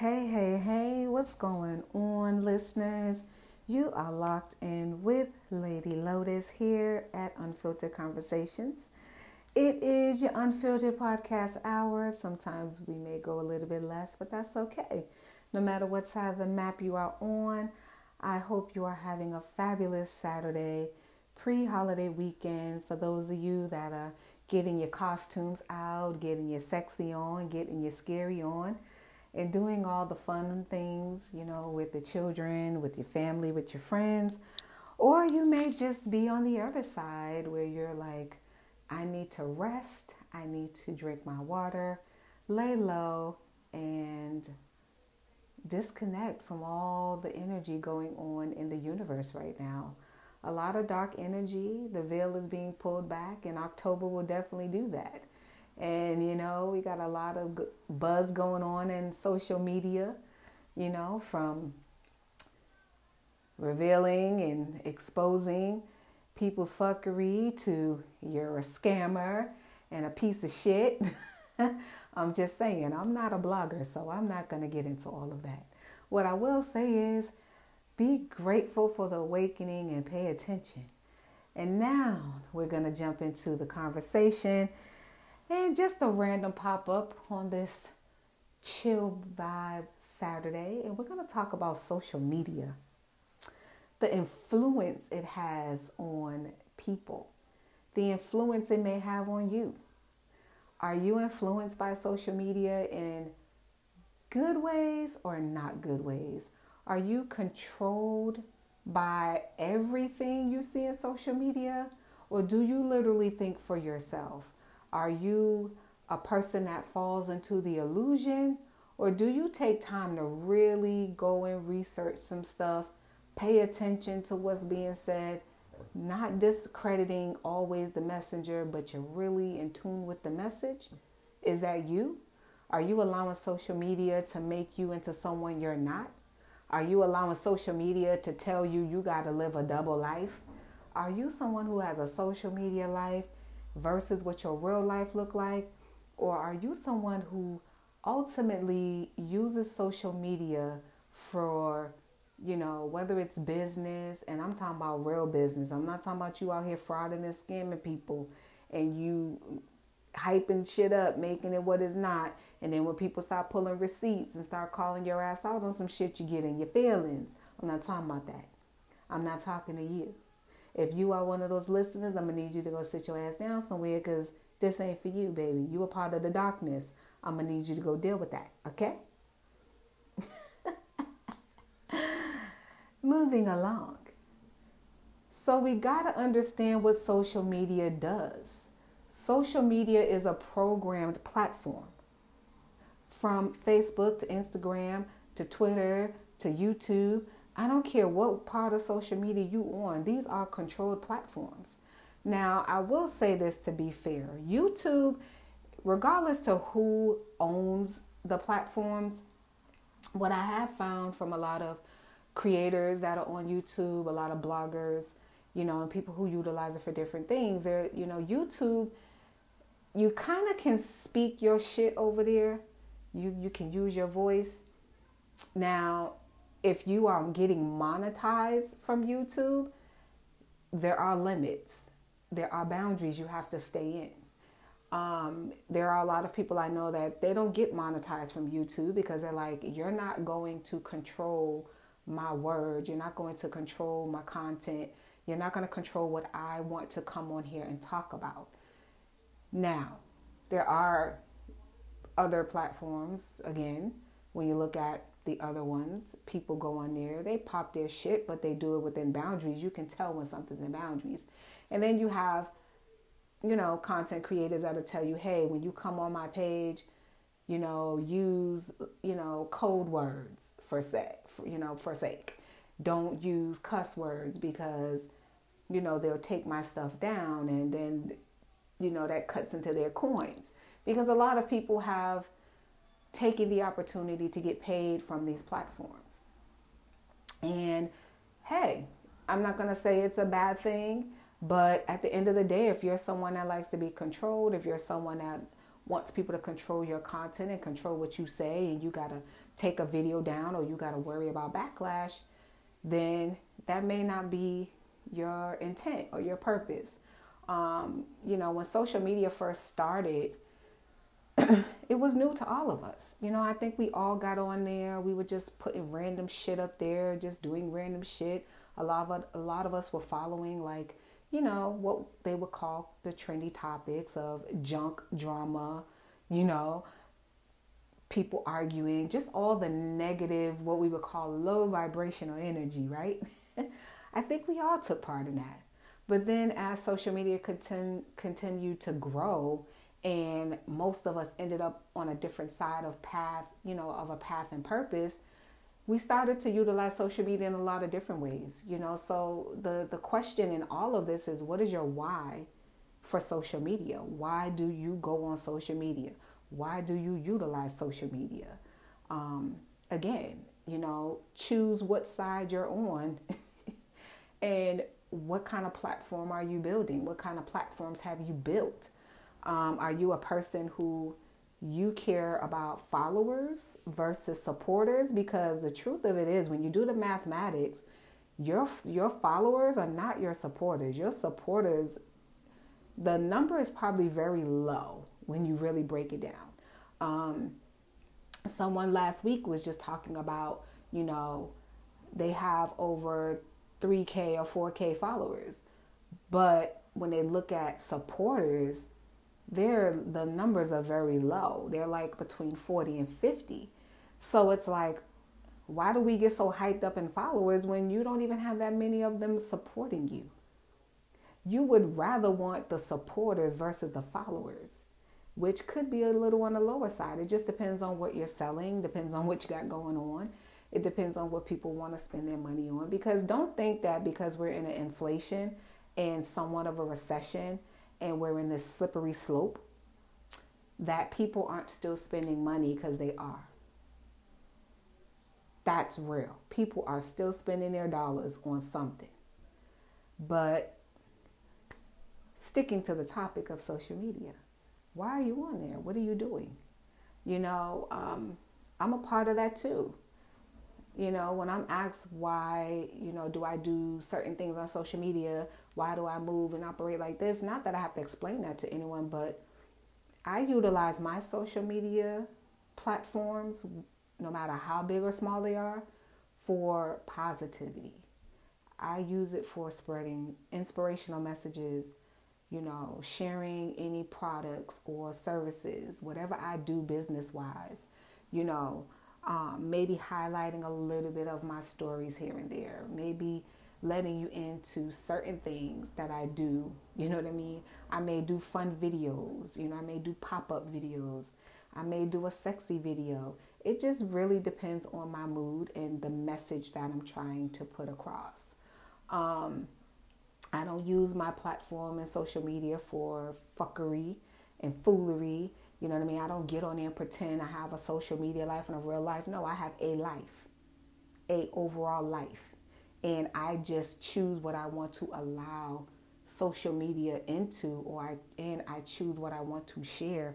Hey, what's going on, listeners? You are locked in with Lady Lotus here at Unfiltered Conversations. It is your unfiltered podcast hour. Sometimes we may go a little bit less, but that's okay. No matter what side of the map you are on, I hope you are having a fabulous Saturday, pre-holiday weekend. For those of you that are getting your costumes out, getting your sexy on, getting your scary on, and doing all the fun things, you know, with the children, with your family, with your friends. Or you may just be on the other side where you're like, I need to rest, I need to drink my water, lay low, and disconnect from all the energy going on in the universe right now. A lot of dark energy, the veil is being pulled back, and October will definitely do that. And, you know, we got a lot of buzz going on in social media, you know, from revealing and exposing people's fuckery to you're a scammer and a piece of shit. I'm just saying, I'm not a blogger, so I'm not going to get into all of that. What I will say is be grateful for the awakening and pay attention. And now we're going to jump into the conversation. And just a random pop-up on this chill vibe Saturday. And we're going to talk about social media, the influence it has on people, the influence it may have on you. Are you influenced by social media in good ways or not good ways? Are you controlled by everything you see in social media? Or do you literally think for yourself? Are you a person that falls into the illusion, or do you take time to really go and research some stuff, pay attention to what's being said, not discrediting always the messenger, but you're really in tune with the message? Is that you? Are you allowing social media to make you into someone you're not? Are you allowing social media to tell you you got to live a double life? Are you someone who has a social media life versus what your real life look like? Or are you someone who ultimately uses social media for, you know, whether it's business, and I'm talking about real business. I'm not talking about you out here frauding and scamming people and you hyping shit up, making it what it's not. And then when people start pulling receipts and start calling your ass out on some shit, you get in your feelings. I'm not talking about that. I'm not talking to you. If you are one of those listeners, I'm going to need you to go sit your ass down somewhere, because this ain't for you, baby. You a part of the darkness. I'm going to need you to go deal with that, okay? Moving along. So we got to understand what social media does. Social media is a programmed platform. From Facebook to Instagram to Twitter to YouTube, I don't care what part of social media you on. These are controlled platforms. Now, I will say this to be fair. YouTube, regardless to who owns the platforms, what I have found from a lot of creators that are on YouTube, a lot of bloggers, you know, and people who utilize it for different things, they're, you know, YouTube, you kind of can speak your shit over there. You can use your voice. Now, if you are getting monetized from YouTube, there are limits. There are boundaries you have to stay in. There are a lot of people I know that they don't get monetized from YouTube because they're like, you're not going to control my words. You're not going to control my content. You're not going to control what I want to come on here and talk about. Now, there are other platforms, again, when you look at the other ones, people go on there, they pop their shit, but they do it within boundaries. You can tell when something's in boundaries. And then you have, you know, content creators that'll tell you, hey, when you come on my page, you know, use, you know, code words for sake. Don't use cuss words because, you know, they'll take my stuff down, and then, you know, that cuts into their coins. Because a lot of people have taking the opportunity to get paid from these platforms. And hey, I'm not going to say it's a bad thing, but at the end of the day, if you're someone that likes to be controlled, if you're someone that wants people to control your content and control what you say, and you got to take a video down or you got to worry about backlash, then that may not be your intent or your purpose. You know, when social media first started, it was new to all of us. You know, I think we all got on there. We were just putting random shit up there, just doing random shit. A lot of us were following, like, you know, what they would call the trendy topics of junk drama, you know, people arguing, just all the negative, what we would call low vibrational energy, right? I think we all took part in that. But then as social media continued to grow, and most of us ended up on a different side of path, you know, of a path and purpose, we started to utilize social media in a lot of different ways, you know. So the question in all of this is, what is your why for social media? Why do you go on social media? Why do you utilize social media? Again, you know, choose what side you're on and what kind of platform are you building? What kind of platforms have you built? Are you a person who you care about followers versus supporters? Because the truth of it is, when you do the mathematics, your followers are not your supporters. Your supporters, the number is probably very low when you really break it down. Someone last week was just talking about, you know, they have over 3K or 4K followers, but when they look at supporters, the numbers are very low. They're like between 40 and 50. So it's like, why do we get so hyped up in followers when you don't even have that many of them supporting you? You would rather want the supporters versus the followers, which could be a little on the lower side. It just depends on what you're selling, depends on what you got going on. It depends on what people want to spend their money on. Because don't think that because we're in an inflation and somewhat of a recession, and we're in this slippery slope, that people aren't still spending money, because they are. That's real. People are still spending their dollars on something. But sticking to the topic of social media, why are you on there? What are you doing? You know, I'm a part of that too. You know, when I'm asked why, you know, do I do certain things on social media? Why do I move and operate like this? Not that I have to explain that to anyone, but I utilize my social media platforms, no matter how big or small they are, for positivity. I use it for spreading inspirational messages, you know, sharing any products or services, whatever I do business-wise, you know, maybe highlighting a little bit of my stories here and there, maybe letting you into certain things that I do, you know what I mean? I may do fun videos, you know, I may do pop-up videos, I may do a sexy video. It just really depends on my mood and the message that I'm trying to put across. I don't use my platform and social media for fuckery and foolery, you know what I mean? I don't get on there and pretend I have a social media life and a real life. No, I have a life, a overall life. And I just choose what I want to allow social media into, and I choose what I want to share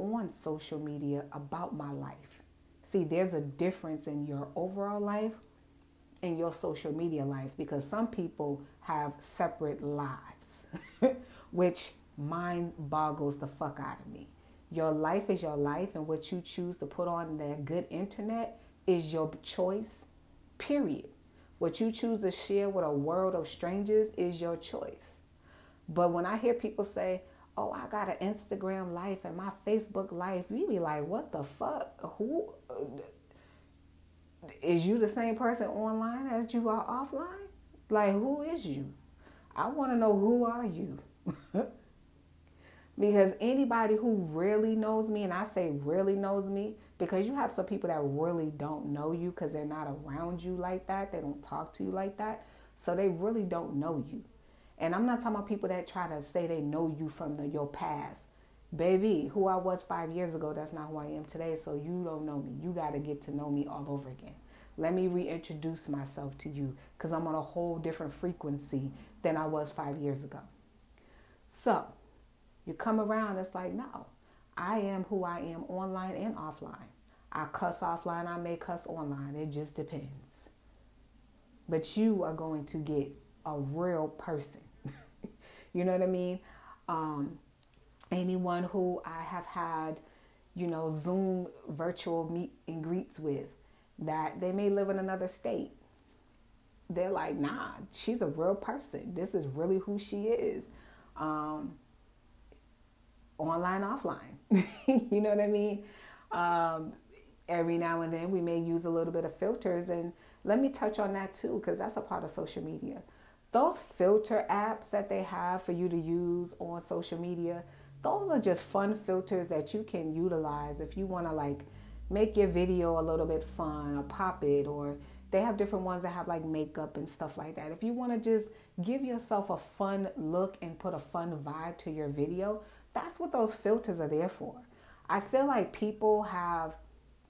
on social media about my life. See, there's a difference in your overall life and your social media life, because some people have separate lives, which mine boggles the fuck out of me. Your life is your life, and what you choose to put on the good internet is your choice, period. What you choose to share with a world of strangers is your choice. But when I hear people say, oh, I got an Instagram life and my Facebook life, we be like, what the fuck? Who is you? The same person online as you are offline? Like, who is you? I want to know, who are you? Because anybody who really knows me, and I say really knows me, because you have some people that really don't know you, because they're not around you like that. They don't talk to you like that. So they really don't know you. And I'm not talking about people that try to say they know you from your past. Baby, who I was 5 years ago, that's not who I am today. So you don't know me. You got to get to know me all over again. Let me reintroduce myself to you, because I'm on a whole different frequency than I was 5 years ago. So you come around, it's like, no, I am who I am online and offline. I cuss offline, I may cuss online. It just depends. But you are going to get a real person. You know what I mean? Anyone who I have had, you know, Zoom virtual meet and greets with, that they may live in another state. They're like, nah, she's a real person. This is really who she is. Online, offline. You know what I mean? Every now and then we may use a little bit of filters, and let me touch on that too, because that's a part of social media. Those filter apps that they have for you to use on social media, those are just fun filters that you can utilize if you want to like make your video a little bit fun or pop it, or they have different ones that have like makeup and stuff like that. If you want to just give yourself a fun look and put a fun vibe to your video, that's what those filters are there for. I feel like people have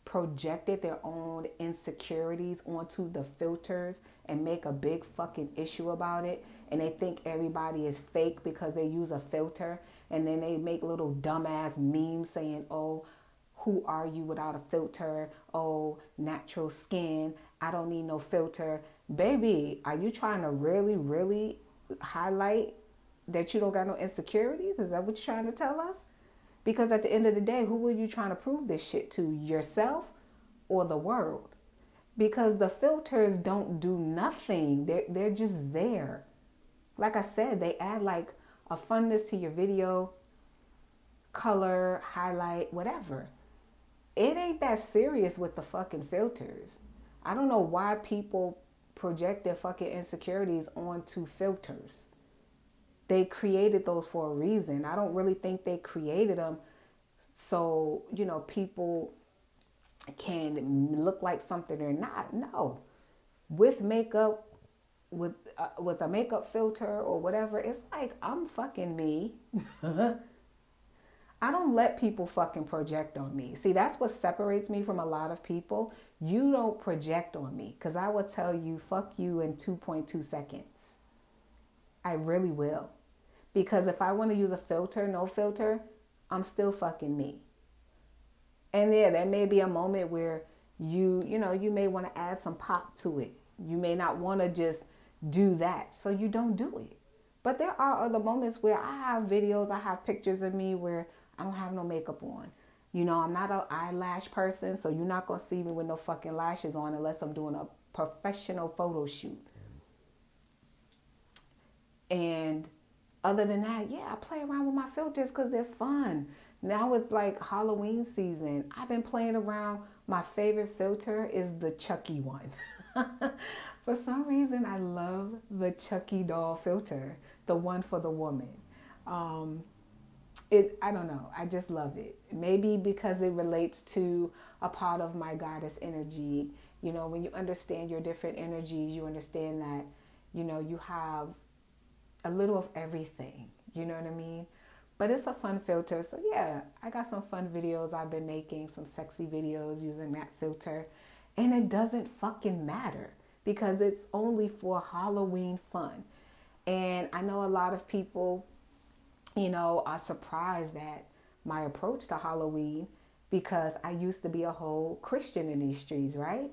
projected their own insecurities onto the filters and make a big fucking issue about it. And they think everybody is fake because they use a filter. And then they make little dumbass memes saying, oh, who are you without a filter? Oh, natural skin. I don't need no filter. Baby, are you trying to really, really highlight that you don't got no insecurities? Is that what you're trying to tell us? Because at the end of the day, who are you trying to prove this shit to? Yourself or the world? Because the filters don't do nothing. They're just there. Like I said, they add like a funness to your video, color, highlight, whatever. It ain't that serious with the fucking filters. I don't know why people project their fucking insecurities onto filters. They created those for a reason. I don't really think they created them so, you know, people can look like something they're not. No. With makeup, with a makeup filter or whatever, it's like, I'm fucking me. I don't let people fucking project on me. See, that's what separates me from a lot of people. You don't project on me, because I will tell you, fuck you in 2.2 seconds. I really will. Because if I want to use a filter, no filter, I'm still fucking me. And yeah, there may be a moment where you may want to add some pop to it. You may not want to just do that, so you don't do it. But there are other moments where I have videos, I have pictures of me where I don't have no makeup on. You know, I'm not an eyelash person, so you're not going to see me with no fucking lashes on unless I'm doing a professional photo shoot. And other than that, yeah, I play around with my filters because they're fun. Now it's like Halloween season. I've been playing around. My favorite filter is the Chucky one. For some reason, I love the Chucky doll filter, the one for the woman. I don't know. I just love it. Maybe because it relates to a part of my goddess energy. You know, when you understand your different energies, you understand that, you know, you have a little of everything, you know what I mean? But it's a fun filter. So yeah, I got some fun videos I've been making, some sexy videos using that filter. And it doesn't fucking matter because it's only for Halloween fun. And I know a lot of people, you know, are surprised at my approach to Halloween because I used to be a whole Christian in these streets, right?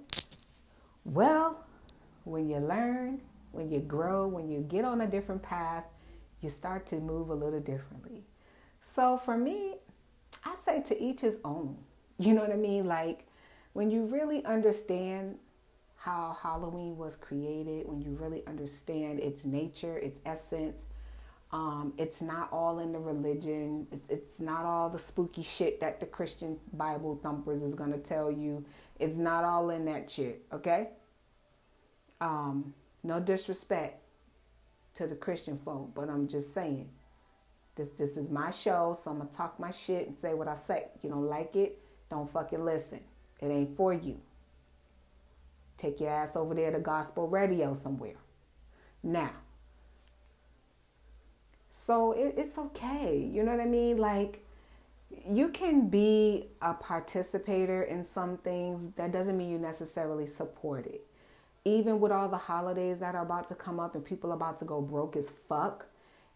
Well, when you learn, when you grow, when you get on a different path, you start to move a little differently. So for me, I say to each his own. You know what I mean? Like when you really understand how Halloween was created, when you really understand its nature, its essence, it's not all in the religion. It's not all the spooky shit that the Christian Bible thumpers is going to tell you. It's not all in that shit. Okay. No disrespect to the Christian folk, but I'm just saying, this is my show, so I'm going to talk my shit and say what I say. You don't like it, don't fucking listen. It ain't for you. Take your ass over there to gospel radio somewhere. Now, so it's okay. You know what I mean? Like, you can be a participator in some things. That doesn't mean you necessarily support it. Even with all the holidays that are about to come up and people about to go broke as fuck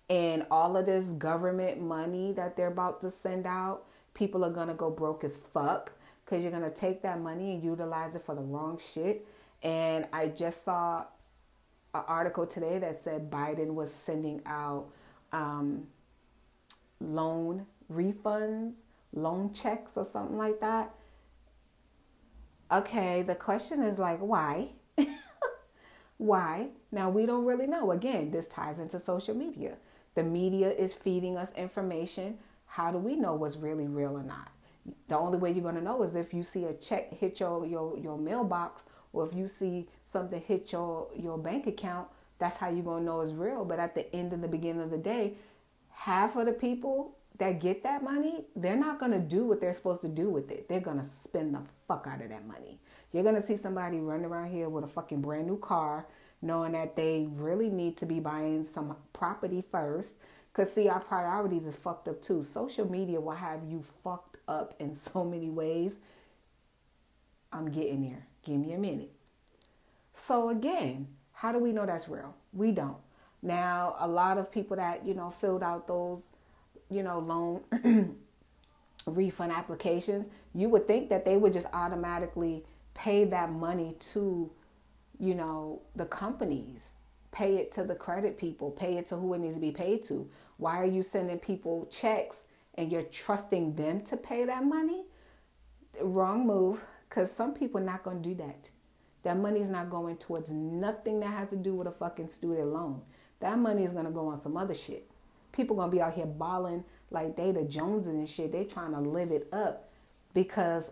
and all of this government money that they're about to send out, people are going to go broke as fuck because you're going to take that money and utilize it for the wrong shit. And I just saw an article today that said Biden was sending out loan refunds, loan checks or something like that. Okay, the question is like, why? Why? Now, we don't really know. Again, this ties into social media. The media is feeding us information. How do we know what's really real or not? The only way you're going to know is if you see a check hit your mailbox, or if you see something hit your bank account. That's how you're going to know it's real. But at the end and the beginning of the day, half of the people that get that money, they're not going to do what they're supposed to do with it. They're going to spend the fuck out of that money. You're going to see somebody running around here with a fucking brand new car, knowing that they really need to be buying some property first. Because see, our priorities is fucked up too. Social media will have you fucked up in so many ways. I'm getting there. Give me a minute. So again, how do we know that's real? We don't. Now, a lot of people that, filled out those, loan refund applications, you would think that they would just automatically pay that money to, the companies, pay it to the credit people, pay it to who it needs to be paid to. Why are you sending people checks and you're trusting them to pay that money? Wrong move, because some people are not going to do that. That money's not going towards nothing that has to do with a fucking student loan. That money is going to go on some other shit. People going to be out here balling like they the Joneses and shit. They trying to live it up because,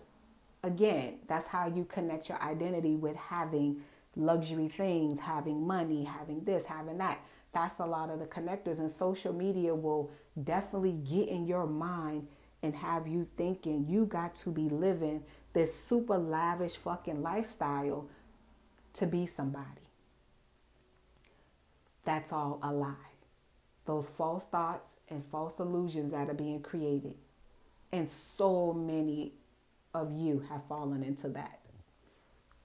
again, that's how you connect your identity with having luxury things, having money, having this, having that. That's a lot of the connectors. And social media will definitely get in your mind and have you thinking you got to be living this super lavish fucking lifestyle to be somebody. That's all a lie. Those false thoughts and false illusions that are being created. And so many of you have fallen into that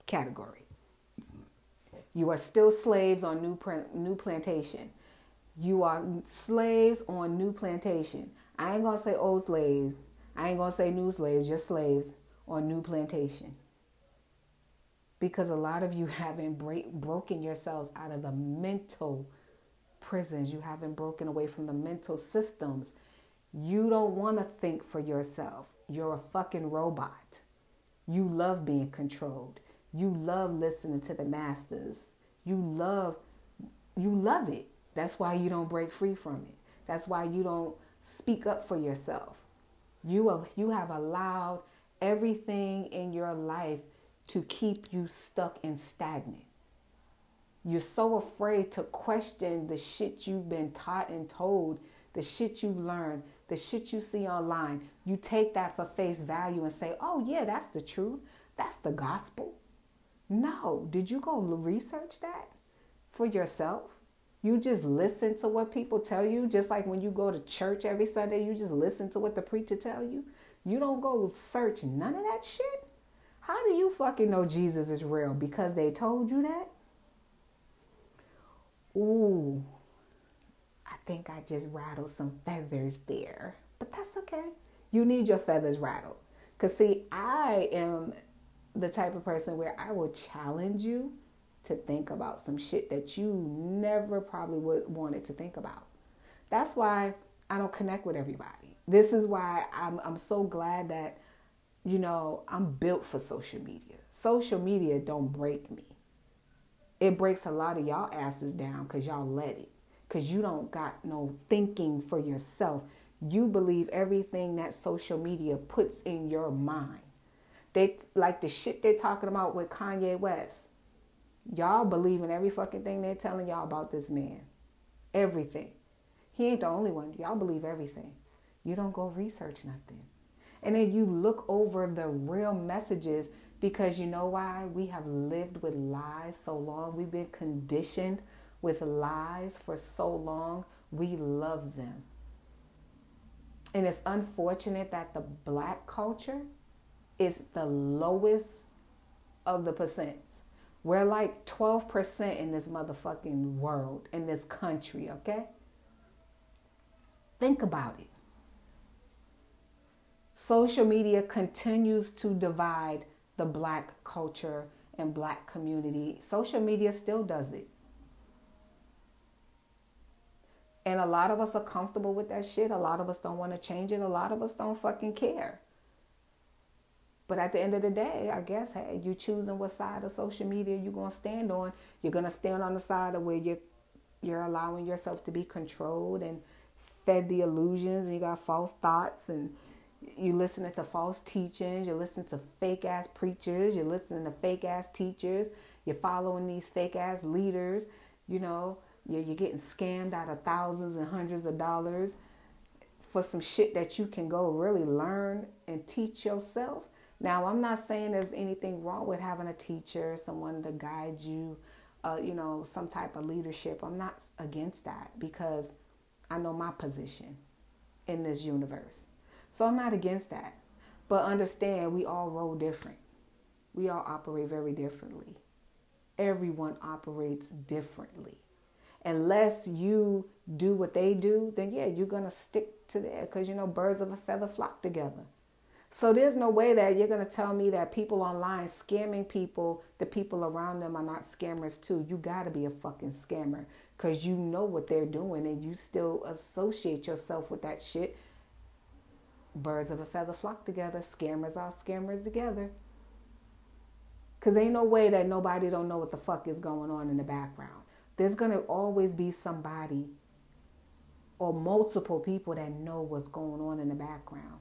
category. You are still slaves on new plantation. You are slaves on new plantation. I ain't going to say old slaves. I ain't going to say new slaves, just slaves on new plantation. Because a lot of you haven't broken yourselves out of the mental prisons. You haven't broken away from the mental systems. You don't want to think for yourself. You're a fucking robot. You love being controlled. You love listening to the masters. You love it. That's why you don't break free from it. That's why you don't speak up for yourself. You have allowed everything in your life to keep you stuck and stagnant. You're so afraid to question the shit you've been taught and told, the shit you learn, the shit you see online. You take that for face value and say, oh yeah, that's the truth. That's the gospel. No, did you go research that for yourself? You just listen to what people tell you, just like when you go to church every Sunday, you just listen to what the preacher tell you. You don't go search none of that shit. How do you fucking know Jesus is real? Because they told you that? Ooh, I think I just rattled some feathers there. But that's okay. You need your feathers rattled. Because see, I am the type of person where I will challenge you to think about some shit that you never probably would wanted to think about. That's why I don't connect with everybody. This is why I'm so glad that, I'm built for social media. Social media don't break me. It breaks a lot of y'all asses down because y'all let it. Because you don't got no thinking for yourself. You believe everything that social media puts in your mind. They like the shit they're talking about with Kanye West. Y'all believe in every fucking thing they're telling y'all about this man. Everything. He ain't the only one. Y'all believe everything. You don't go research nothing. And then you look over the real messages because you know why? We have lived with lies so long. We've been conditioned with lies for so long. We love them. And it's unfortunate that the black culture is the lowest of the percents. We're like 12% in this motherfucking world, in this country, okay? Think about it. Social media continues to divide the Black culture and Black community. Social media still does it. And a lot of us are comfortable with that shit. A lot of us don't want to change it. A lot of us don't fucking care. But at the end of the day, I guess, hey, you choosing what side of social media you're going to stand on. You're going to stand on the side of where you're allowing yourself to be controlled and fed the illusions. And you got false thoughts and you're listening to false teachings. You're listening to fake-ass preachers. You're listening to fake-ass teachers. You're following these fake-ass leaders, you know. You're getting scammed out of thousands and hundreds of dollars for some shit that you can go really learn and teach yourself. Now, I'm not saying there's anything wrong with having a teacher, someone to guide you, some type of leadership. I'm not against that because I know my position in this universe. So I'm not against that. But understand, we all roll different. We all operate very differently. Everyone operates differently. Unless you do what they do, then yeah, you're going to stick to that because, birds of a feather flock together. So there's no way that you're going to tell me that people online scamming people, the people around them are not scammers too. You got to be a fucking scammer because you know what they're doing and you still associate yourself with that shit. Birds of a feather flock together. Scammers are scammers together. Because ain't no way that nobody don't know what the fuck is going on in the background. There's going to always be somebody or multiple people that know what's going on in the background.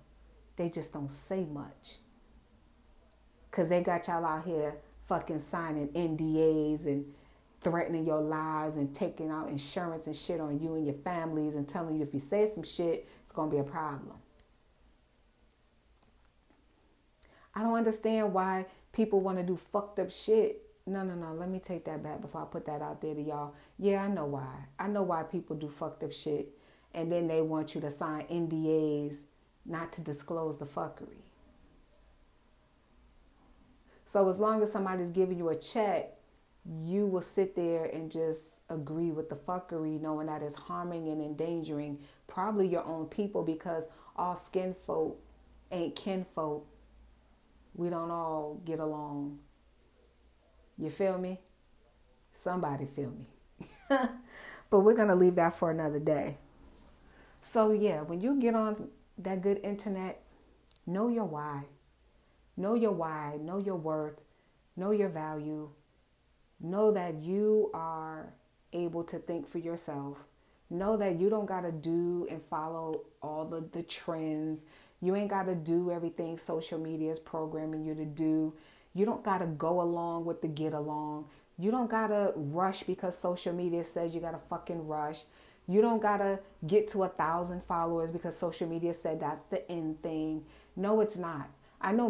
They just don't say much. Because they got y'all out here fucking signing NDAs and threatening your lives and taking out insurance and shit on you and your families and telling you if you say some shit, it's going to be a problem. I don't understand why people want to do fucked up shit. No. Let me take that back before I put that out there to y'all. Yeah, I know why. I know why people do fucked up shit. And then they want you to sign NDAs not to disclose the fuckery. So as long as somebody's giving you a check, you will sit there and just agree with the fuckery, knowing that it's harming and endangering probably your own people because all skin folk ain't kin folk. We don't all get along. You feel me? Somebody feel me. But we're going to leave that for another day. So yeah, when you get on that good internet, know your why. Know your why. Know your worth. Know your value. Know that you are able to think for yourself. Know that you don't got to do and follow all the trends. You ain't got to do everything social media is programming you to do. You don't got to go along with the get along. You don't got to rush because social media says you got to fucking rush. You don't got to get to 1,000 followers because social media said that's the end thing. No, it's not. I know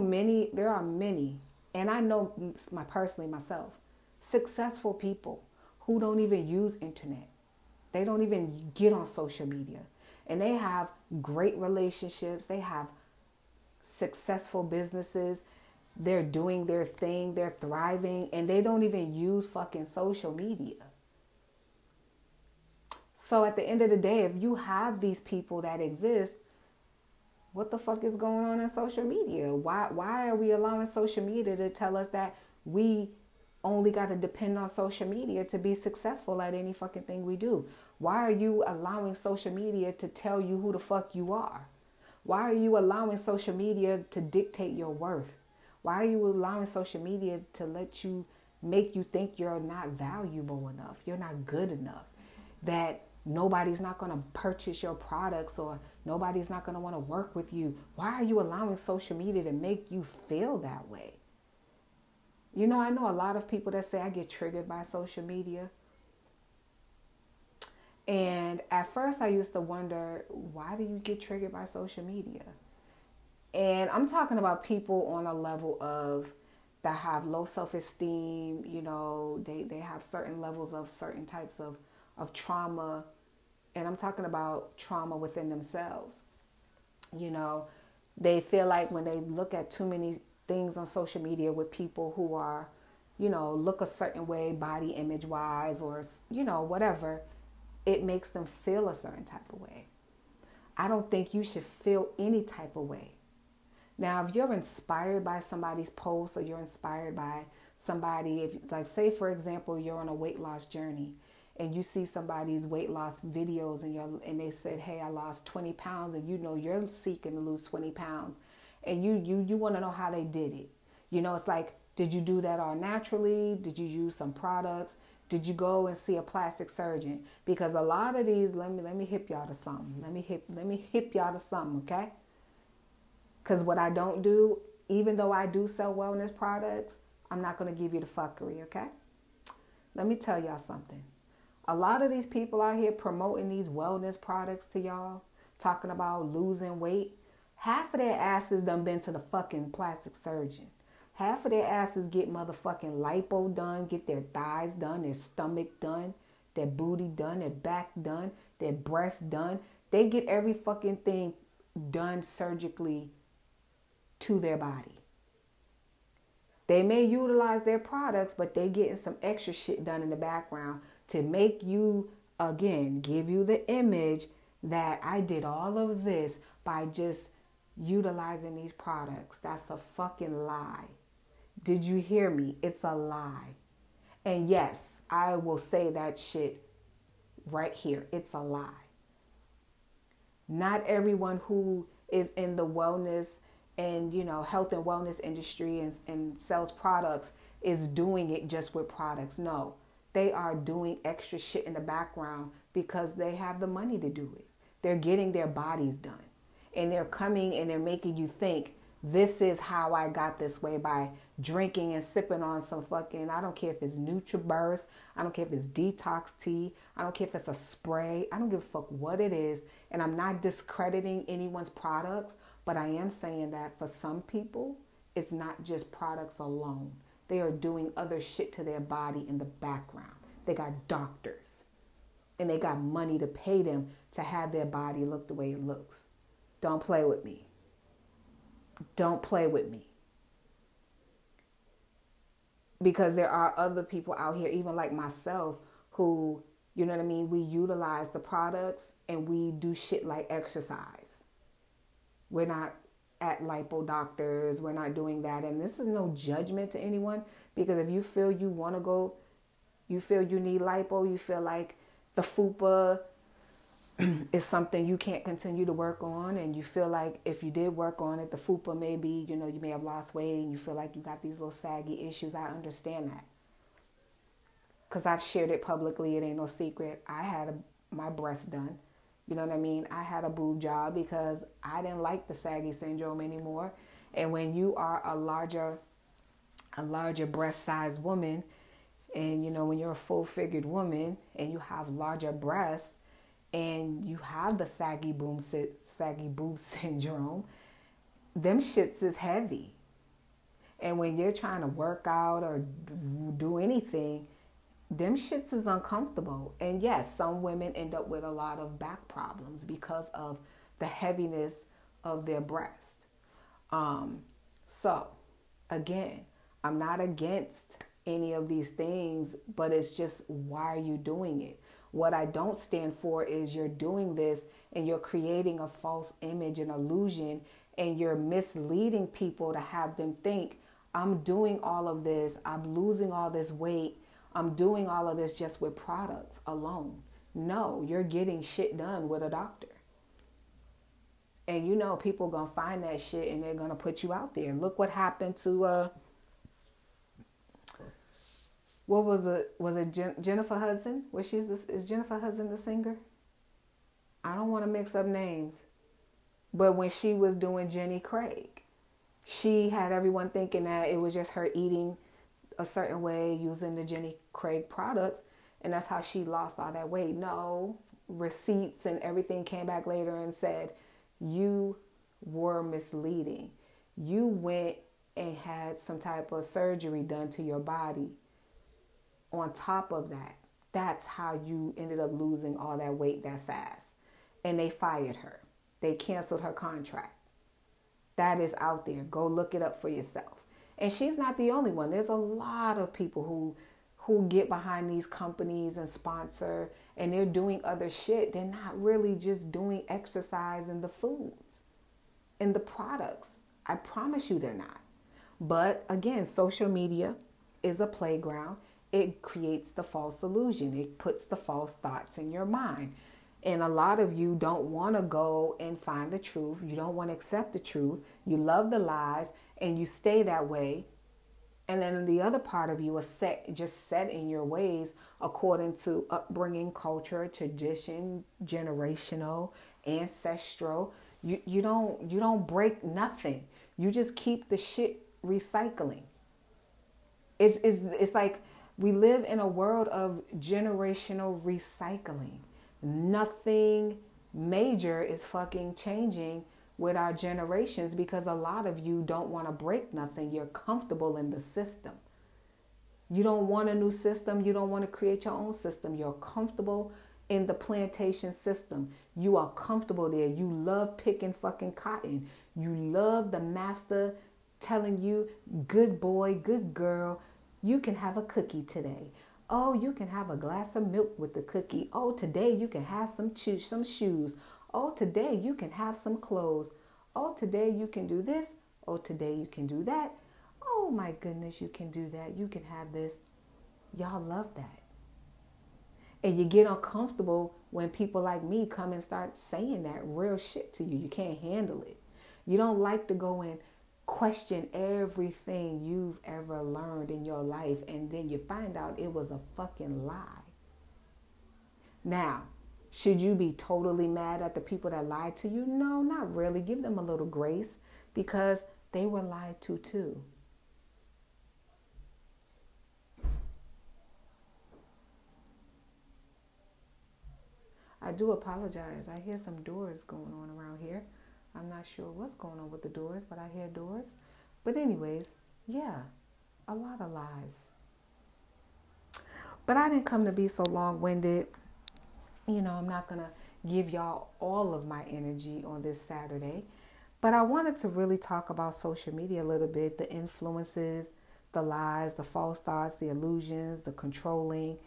there are many, and I know myself, successful people who don't even use internet. They don't even get on social media. And they have great relationships. They have successful businesses. They're doing their thing. They're thriving. And they don't even use fucking social media. So at the end of the day, if you have these people that exist, what the fuck is going on in social media? Why are we allowing social media to tell us that we only got to depend on social media to be successful at any fucking thing we do? Why are you allowing social media to tell you who the fuck you are? Why are you allowing social media to dictate your worth? Why are you allowing social media to make you think you're not valuable enough, you're not good enough, that nobody's not going to purchase your products or nobody's not going to want to work with you? Why are you allowing social media to make you feel that way? I know a lot of people that say I get triggered by social media. And at first I used to wonder, why do you get triggered by social media? And I'm talking about people on a level of that have low self-esteem, they have certain levels of certain types of trauma. And I'm talking about trauma within themselves. They feel like when they look at too many things on social media with people who are, look a certain way, body image wise, or, whatever, it makes them feel a certain type of way. I don't think you should feel any type of way. Now, if you're inspired by somebody's post, or you're inspired by somebody, if, like, say, for example, you're on a weight loss journey and you see somebody's weight loss videos and they said, hey, I lost 20 pounds, and you know you're seeking to lose 20 pounds, and you want to know how they did it. You know, it's like, did you do that all naturally? Did you use some products? Did you go and see a plastic surgeon? Because a lot of these, let me hip y'all to something. Let me hip y'all to something, okay? Because what I don't do, even though I do sell wellness products, I'm not going to give you the fuckery, okay? Let me tell y'all something. A lot of these people out here promoting these wellness products to y'all, talking about losing weight, half of their asses done been to the fucking plastic surgeon. Half of their asses get motherfucking lipo done, get their thighs done, their stomach done, their booty done, their back done, their breasts done. They get every fucking thing done surgically to their body. They may utilize their products, but they getting some extra shit done in the background to make you, again, give you the image that I did all of this by just utilizing these products. That's a fucking lie. Did you hear me? It's a lie. And yes, I will say that shit right here. It's a lie. Not everyone who is in the wellness and, you know, health and wellness industry and sells products is doing it just with products. No, they are doing extra shit in the background because they have the money to do it. They're getting their bodies done, and they're coming and they're making you think, this is how I got this way, by drinking and sipping on some fucking, I don't care if it's NutriBurst, I don't care if it's detox tea, I don't care if it's a spray, I don't give a fuck what it is. And I'm not discrediting anyone's products, but I am saying that for some people, it's not just products alone. They are doing other shit to their body in the background. They got doctors and they got money to pay them to have their body look the way it looks. Don't play with me. Don't play with me. Because there are other people out here, even like myself, who, you know what I mean, we utilize the products and we do shit like exercise. We're not at lipo doctors. We're not doing that. And this is no judgment to anyone, because if you feel you want to go, you feel you need lipo, you feel like the fupa is something you can't continue to work on, and you feel like if you did work on it, the fupa, maybe, you know, you may have lost weight and you feel like you got these little saggy issues. I understand that, because I've shared it publicly. It ain't no secret. I had my breast done. You know what I mean? I had a boob job because I didn't like the saggy syndrome anymore. And when you are a larger breast size woman, and, you know, when you're a full figured woman and you have larger breasts, and you have the saggy boob syndrome, them shits is heavy. And when you're trying to work out or do anything, them shits is uncomfortable. And yes, some women end up with a lot of back problems because of the heaviness of their breast. So, again, I'm not against any of these things, but it's just, why are you doing it? What I don't stand for is you're doing this and you're creating a false image and illusion, and you're misleading people to have them think, I'm doing all of this, I'm losing all this weight, I'm doing all of this just with products alone. No, you're getting shit done with a doctor. And you know people gonna find that shit and they're gonna put you out there. Look what happened to Jennifer Hudson? Is Jennifer Hudson the singer? I don't want to mix up names. But when she was doing Jenny Craig, she had everyone thinking that it was just her eating a certain way, using the Jenny Craig products, and that's how she lost all that weight. No, receipts and everything came back later and said, you were misleading. You went and had some type of surgery done to your body. On top of that, that's how you ended up losing all that weight that fast. And they fired her. They canceled her contract. That is out there. Go look it up for yourself. And she's not the only one. There's a lot of people who get behind these companies and sponsor, and they're doing other shit. They're not really just doing exercise and the foods and the products. I promise you they're not. But again, social media is a playground. It creates the false illusion. It puts the false thoughts in your mind. And a lot of you don't want to go and find the truth. You don't want to accept the truth. You love the lies and you stay that way. And then the other part of you is set in your ways according to upbringing, culture, tradition, generational, ancestral. You don't break nothing. You just keep the shit recycling. It's like we live in a world of generational recycling. Nothing major is fucking changing with our generations because a lot of you don't want to break nothing. You're comfortable in the system. You don't want a new system. You don't want to create your own system. You're comfortable in the plantation system. You are comfortable there. You love picking fucking cotton. You love the master telling you, good boy, good girl, you can have a cookie today. Oh, you can have a glass of milk with the cookie. Oh, today you can have some shoes. Oh, today you can have some clothes. Oh, today you can do this. Oh, today you can do that. Oh my goodness, you can do that. You can have this. Y'all love that. And you get uncomfortable when people like me come and start saying that real shit to you. You can't handle it. You don't like to go and question everything you've ever learned in your life. And then you find out it was a fucking lie. Now, should you be totally mad at the people that lied to you? No, not really. Give them a little grace because they were lied to too. I do apologize. I hear some doors going on around here. I'm not sure what's going on with the doors, but I hear doors. But anyways, yeah, a lot of lies. But I didn't come to be so long-winded. You know, I'm not going to give y'all all of my energy on this Saturday, but I wanted to really talk about social media a little bit, the influences, the lies, the false thoughts, the illusions, the controlling,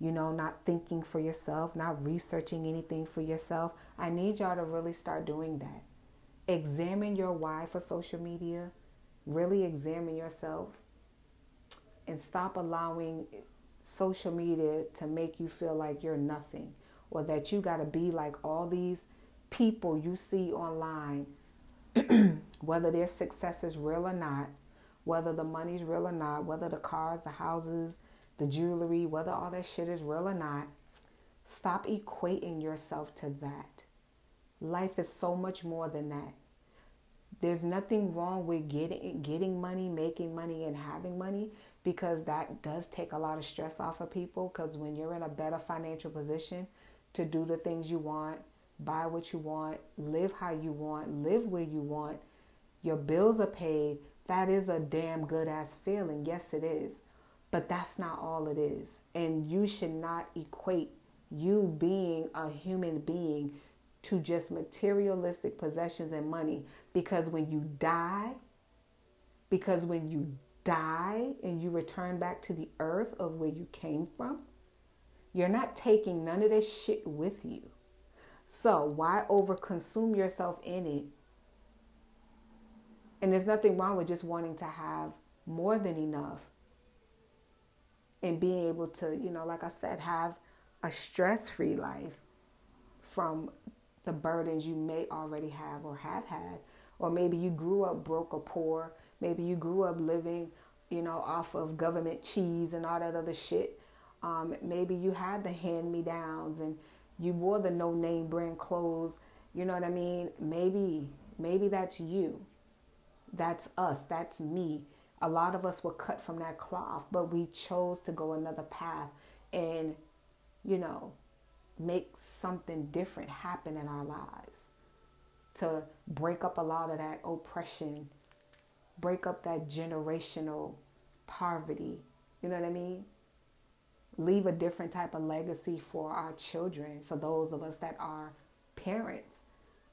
you know, not thinking for yourself, not researching anything for yourself. I need y'all to really start doing that. Examine your why for social media, really examine yourself and stop allowing social media to make you feel like you're nothing. Or that you got to be like all these people you see online, whether their success is real or not, whether the money's real or not, whether the cars, the houses, the jewelry, whether all that shit is real or not. Stop equating yourself to that. Life is so much more than that. There's nothing wrong with getting money, making money, and having money, because that does take a lot of stress off of people. Because when you're in a better financial position to do the things you want, buy what you want, live how you want, live where you want, your bills are paid, that is a damn good ass feeling. Yes, it is. But that's not all it is. And you should not equate you being a human being to just materialistic possessions and money. Because when you die, and you return back to the earth of where you came from, you're not taking none of this shit with you. So why overconsume yourself in it? And there's nothing wrong with just wanting to have more than enough and being able to, you know, like I said, have a stress-free life from the burdens you may already have or have had. Or maybe you grew up broke or poor. Maybe you grew up living, you know, off of government cheese and all that other shit. Maybe you had the hand-me-downs and you wore the no-name brand clothes. You know what I mean? Maybe that's you. That's us. That's me. A lot of us were cut from that cloth, but we chose to go another path and, you know, make something different happen in our lives. To break up a lot of that oppression, break up that generational poverty. You know what I mean? Leave a different type of legacy for our children, for those of us that are parents.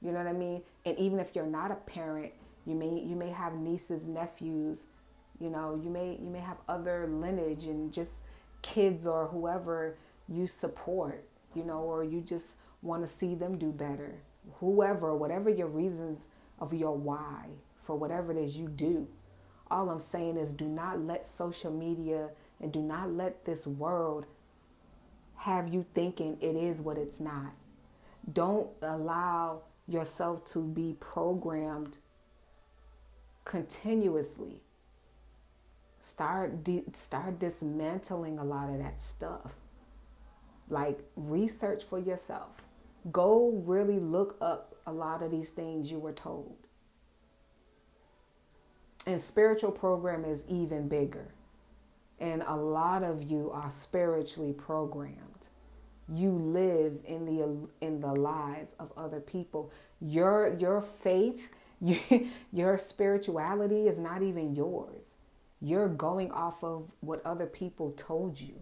You know what I mean? And even if you're not a parent, you may have nieces, nephews, you know, you may have other lineage and just kids or whoever you support, you know, or you just want to see them do better. Whoever, whatever your reasons of your why for whatever it is you do. All I'm saying is do not let social media and do not let this world have you thinking it is what it's not. Don't allow yourself to be programmed continuously. Start dismantling a lot of that stuff. Like, research for yourself. Go really look up a lot of these things you were told. And spiritual program is even bigger. And a lot of you are spiritually programmed. You live in the lives of other people. Your faith, your spirituality is not even yours. You're going off of what other people told you.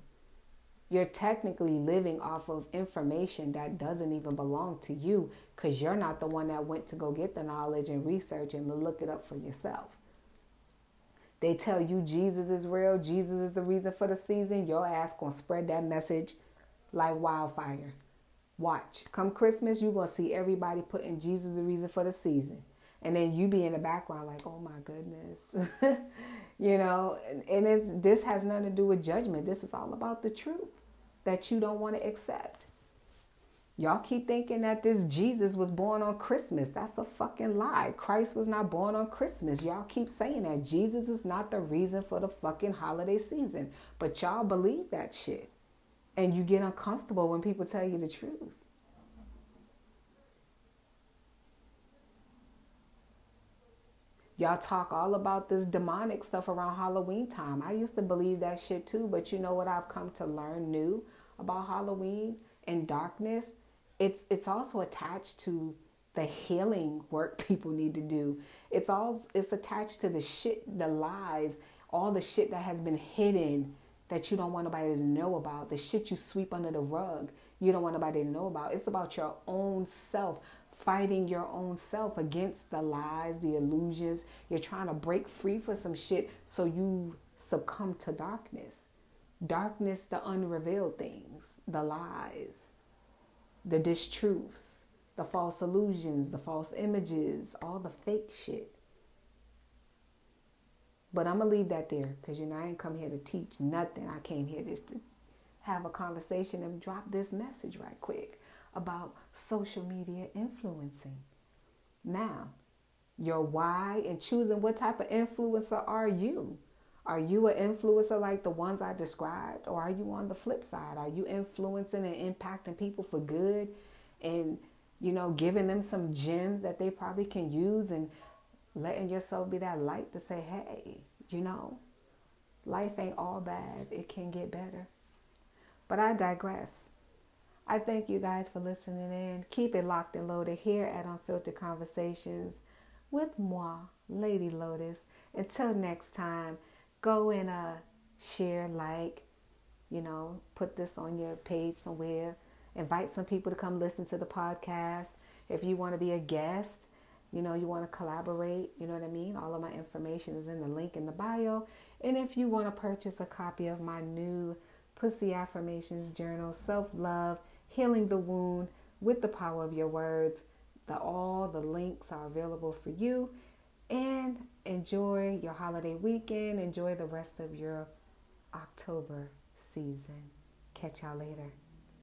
You're technically living off of information that doesn't even belong to you, because you're not the one that went to go get the knowledge and research and look it up for yourself. They tell you Jesus is real, Jesus is the reason for the season. Your ass gonna spread that message like wildfire. Watch. Come Christmas, you're gonna see everybody putting Jesus the reason for the season. And then you be in the background like, oh my goodness. You know, and this has nothing to do with judgment. This is all about the truth that you don't want to accept. Y'all keep thinking that this Jesus was born on Christmas. That's a fucking lie. Christ was not born on Christmas. Y'all keep saying that Jesus is not the reason for the fucking holiday season. But y'all believe that shit. And you get uncomfortable when people tell you the truth. Y'all talk all about this demonic stuff around Halloween time. I used to believe that shit too, but you know what I've come to learn new about Halloween and darkness? It's also attached to the healing work people need to do. It's attached to the shit, the lies, all the shit that has been hidden that you don't want nobody to know about, the shit you sweep under the rug you don't want nobody to know about. It's about your own self. Fighting your own self against the lies, the illusions. You're trying to break free for some shit, so you succumb to darkness. Darkness, the unrevealed things, the lies, the distruths, the false illusions, the false images, all the fake shit. But I'm going to leave that there, because you know I ain't come here to teach nothing. I came here just to have a conversation and drop this message right quick about social media influencing. Now, your why and choosing what type of influencer are you? Are you an influencer like the ones I described? Or are you on the flip side? Are you influencing and impacting people for good and, you know, giving them some gems that they probably can use and letting yourself be that light to say, hey, you know, life ain't all bad. It can get better. But I digress. I thank you guys for listening in. Keep it locked and loaded here at Unfiltered Conversations with moi, Lady Lotus. Until next time, go and share, like, you know, put this on your page somewhere. Invite some people to come listen to the podcast. If you want to be a guest, you know, you want to collaborate, you know what I mean? All of my information is in the link in the bio. And if you want to purchase a copy of my new Pussy Affirmations Journal, Self Love, Healing the Wound with the Power of Your Words. All the links are available for you. And enjoy your holiday weekend. Enjoy the rest of your October season. Catch y'all later.